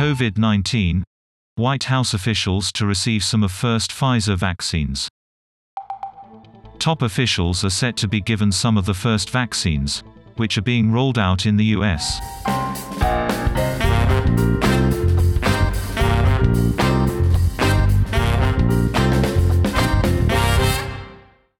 COVID-19, White House officials to receive some of first Pfizer vaccines. Top officials are set to be given some of the first vaccines, which are being rolled out in the US.